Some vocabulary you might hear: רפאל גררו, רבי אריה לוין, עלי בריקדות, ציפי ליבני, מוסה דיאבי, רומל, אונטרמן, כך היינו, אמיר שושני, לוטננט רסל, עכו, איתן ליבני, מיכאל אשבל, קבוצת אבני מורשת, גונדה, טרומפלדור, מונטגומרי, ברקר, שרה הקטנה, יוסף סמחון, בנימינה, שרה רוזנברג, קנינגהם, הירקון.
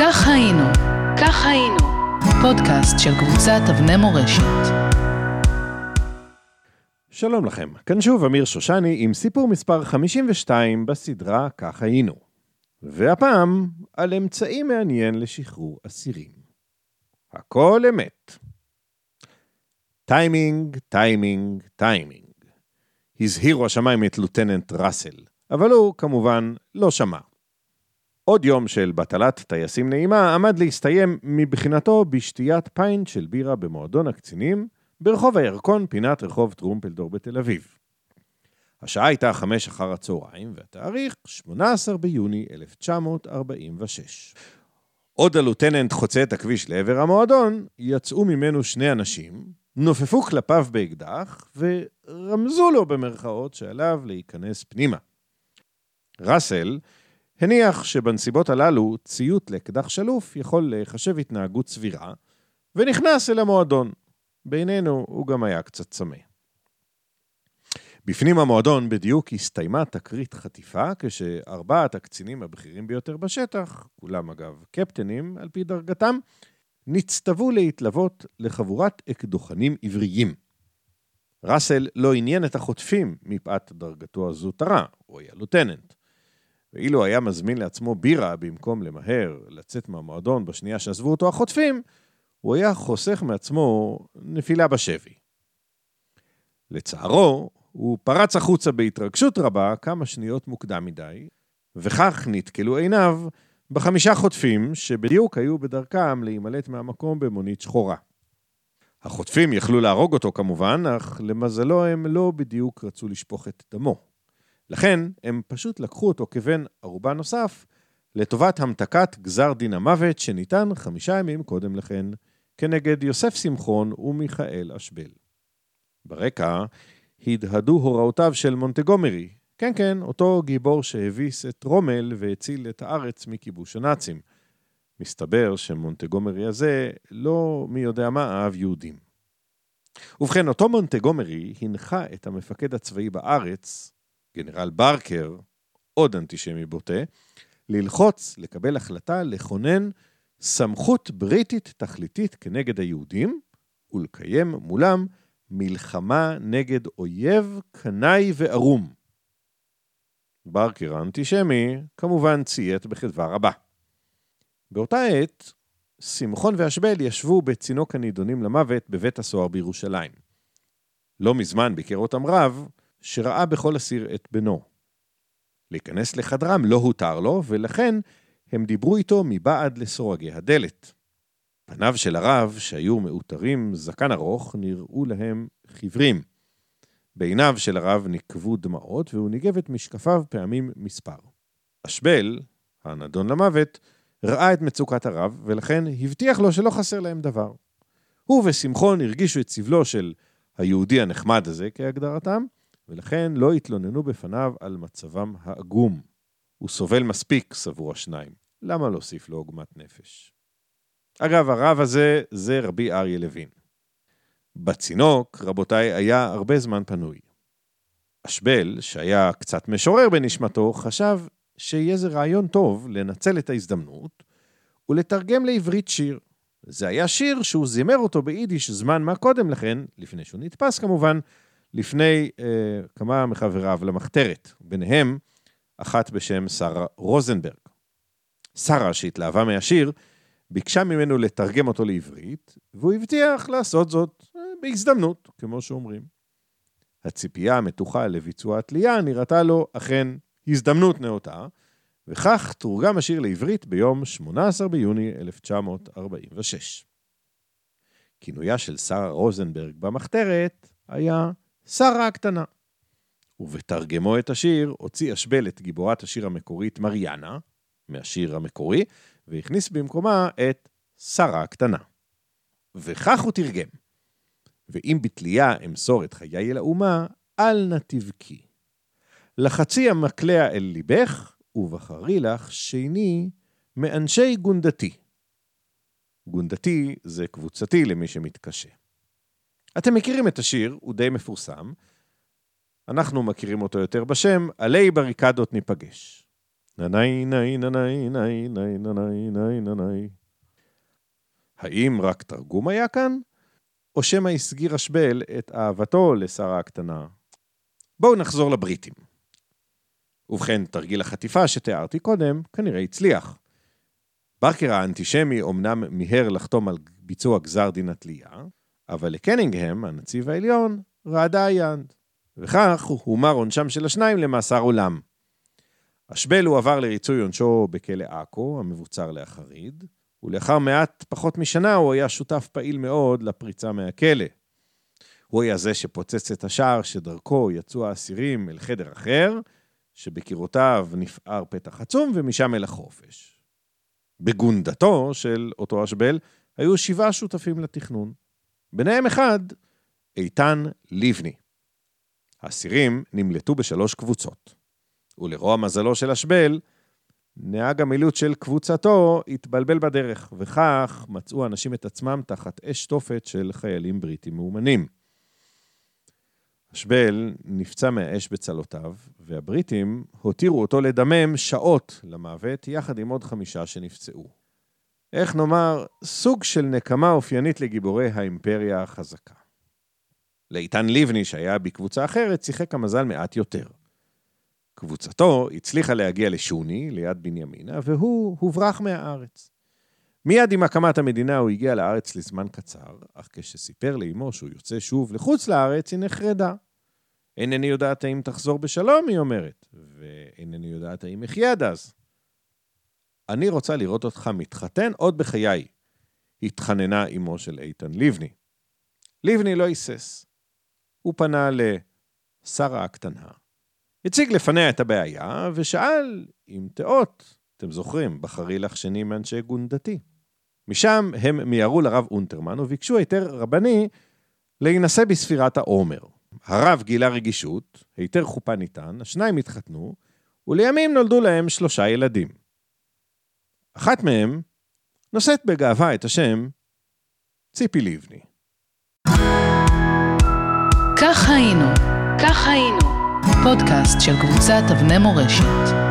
כך היינו, כך היינו, פודקאסט של קבוצת אבני מורשת. שלום לכם, כאן שוב אמיר שושני עם סיפור מספר 52 בסדרה כך היינו. והפעם על אמצעי מעניין לשחרור אסירים. הכל אמת. טיימינג, טיימינג, טיימינג. הזהירו השמיים את לוטננט רסל, אבל הוא כמובן לא שמע. עוד יום של בטלת טייסים נעימה עמד להסתיים מבחינתו בשתיית פיינט של בירה במועדון הקצינים, ברחוב הירקון פינת רחוב טרומפלדור בתל אביב. השעה הייתה 5:00 PM והתאריך 18 ביוני 1946. עוד הלוטננט חוצה את הכביש לעבר המועדון, יצאו ממנו שני אנשים, נופפו כלפיו באקדח ורמזו לו במרכאות שעליו להיכנס פנימה. רסל הניח שבנסיבות הללו ציות לאקדח שלוף יכול לחשב התנהגות סבירה, ונכנס אל המועדון. בינינו הוא גם היה קצת צמא. בפנים המועדון בדיוק הסתיימה תקרית חטיפה, כשארבעת הקצינים הבכירים ביותר בשטח, כולם אגב קפטנים על פי דרגתם, נצטוו להתלוות לחבורת אקדוחנים עבריים. רסל לא עניין את החוטפים מפאת דרגתו הזוטרה, הוא היה לוטננט. ואילו היה מזמין לעצמו בירה במקום למהר לצאת מהמועדון בשנייה שעזבו אותו החוטפים, הוא היה חוסך מעצמו נפילה בשבי. לצערו, הוא פרץ החוצה בהתרגשות רבה כמה שניות מוקדם מדי, וכך נתקלו עיניו ב5 חוטפים שבדיוק היו בדרכם להימלט מהמקום במונית שחורה. החוטפים יכלו להרוג אותו כמובן, אך למזלו הם לא בדיוק רצו לשפוך את דמו. לכן הם פשוט לקחו אותו כבן ערובה נוסף, לטובת המתקת גזר דין המוות שניתן 5 ימים קודם לכן, כנגד יוסף סמחון ומיכאל אשבל. ברקע הדהדו הוראותיו של מונטגומרי, כן כן, אותו גיבור שהביס את רומל והציל את הארץ מכיבוש הנאצים. מסתבר שמונטגומרי הזה לא מי יודע מה אהב יהודים. ובכן, אותו מונטגומרי הנחה את המפקד הצבאי בארץ, גנרל ברקר, עוד אנטישמי בוטה, ללחוץ, לקבל החלטה, לכונן סמכות בריטית תכליתית כנגד היהודים, ולקיים מולם מלחמה נגד אויב, קנאי וערום. ברקר האנטישמי כמובן ציית בחדווה רבה. באותה עת, סמחון ואשבל ישבו בצינוק הנידונים למוות בבית הסוהר בירושלים. לא מזמן ביקר אותם רב, שראה בכל אסיר את בנו. להיכנס לחדרם לא הותר לו, ולכן הם דיברו איתו מבעד לסורגי הדלת. פניו של הרב, שהיו מאותרים זקן ארוך, נראו להם חיוורים. בעיניו של הרב נקבו דמעות, והוא ניגב את משקפיו פעמים מספר. אשבל, הנדון למוות, ראה את מצוקת הרב, ולכן הבטיח לו שלא חסר להם דבר. הוא וסמחון הרגישו את סבלו של היהודי הנחמד הזה, כהגדרתם, ולכן לא התלוננו בפניו על מצבם האגום. הוא סובל מספיק, סבור השניים. למה להוסיף לו עוגמת נפש? אגב, הרב הזה זה רבי אריה לוין. בצינוק, רבותיי, היה הרבה זמן פנוי. אשבל, שהיה קצת משורר בנשמתו, חשב שיהיה זה רעיון טוב לנצל את ההזדמנות ולתרגם לעברית שיר. זה היה שיר שהוא זימר אותו ביידיש זמן מה קודם לכן, לפני שהוא נתפס כמובן, לפני כמה מחבריו למחתרת, ביניהם אחת בשם שרה רוזנברג. שרה, שהתלהבה מהשיר, ביקשה ממנו לתרגם אותו לעברית, והוא הבטיח לעשות זאת בהזדמנות, כמו שאומרים. הציפייה המתוחה לביצוע התלייה נראתה לו אכן הזדמנות נאותה, וכך תורגם השיר לעברית ביום 18 ביוני 1946. כינויה של שרה רוזנברג במחתרת היה שרה הקטנה. ובתרגמו את השיר, הוציא אשבל את גיבורת השיר המקורית מריאנה, מהשיר המקורי, והכניס במקומה את שרה הקטנה. וכך הוא תרגם. ואם בתלייה אמסור את חיי אל האומה, אל נא תבכי. לחצי המקלע אל ליבך, ובחרי לך שני מאנשי גונדתי. גונדתי זה קבוצתי למי שמתקשה. אתם מכירים את השיר, הוא די מפורסם. אנחנו מכירים אותו יותר בשם, עלי בריקדות ניפגש. ננאי נאי ננאי נאי נאי נאי נאי נאי. האם רק תרגום היה כאן? או שמא הסגיר השבל את אהבתו לשרה הקטנה? בואו נחזור לבריטים. ובכן, תרגיל החטיפה שתיארתי קודם כנראה הצליח. ברקר האנטישמי אומנם מיהר לחתום על ביצוע גזר דין התלייה, אבל לקנינגהם, הנציב העליון, רעדה היד. וכך הומר עונשם של השניים למאסר עולם. השבל הוא עבר לריצוי עונשו בכלא עכו, המבוצר לאחריד, ולאחר מעט פחות משנה הוא היה שותף פעיל מאוד לפריצה מהכלא. הוא היה זה שפוצץ את השער שדרכו יצאו האסירים אל חדר אחר, שבקירותיו נפער פתח עצום ומשם אל החופש. בגונדתו של אותו השבל היו 7 שותפים לתכנון. ביניהם אחד, איתן ליבני. האסירים נמלטו ב3 קבוצות. ולרוע מזלו של השבל, נהג המילוט של קבוצתו התבלבל בדרך, וכך מצאו אנשים את עצמם תחת אש תופת של חיילים בריטים מאומנים. השבל נפצע מהאש בצלותיו, והבריטים הותירו אותו לדמם שעות למוות, יחד עם עוד 5 שנפצעו. איך נאמר, סוג של נקמה אופיינית לגיבורי האימפריה החזקה. לאיתן ליבני שהיה בקבוצה אחרת, שיחק המזל מעט יותר. קבוצתו הצליחה להגיע לשוני, ליד בנימינה, והוא הוברח מהארץ. מיד עם הקמת המדינה הוא הגיע לארץ לזמן קצר, אך כשסיפר לאמו שהוא יוצא שוב לחוץ לארץ, היא נחרדה. אינני יודעת האם תחזור בשלום, היא אומרת, ואינני יודעת האם אחיה עד אז. אני רוצה לראות אותך מתחתן עוד בחיי, התחננה אמו של איתן ליבני. ליבני לא היסס. הוא פנה לשרה הקטנה. הציג לפניה את הבעיה ושאל אם תאות, אתם זוכרים, בחרי לך שני מאנשי גונדתי. משם הם מיירו לרב אונטרמן וביקשו היתר רבני להינשא בספירת העומר. הרב גילה רגישות, היתר חופה ניתן, השניים התחתנו, ולימים נולדו להם 3 ילדים. אחת מהם נושאת בגאווה את השם ציפי ליבני. כך היינו, פודקאסט של קבוצת אבני מורשת.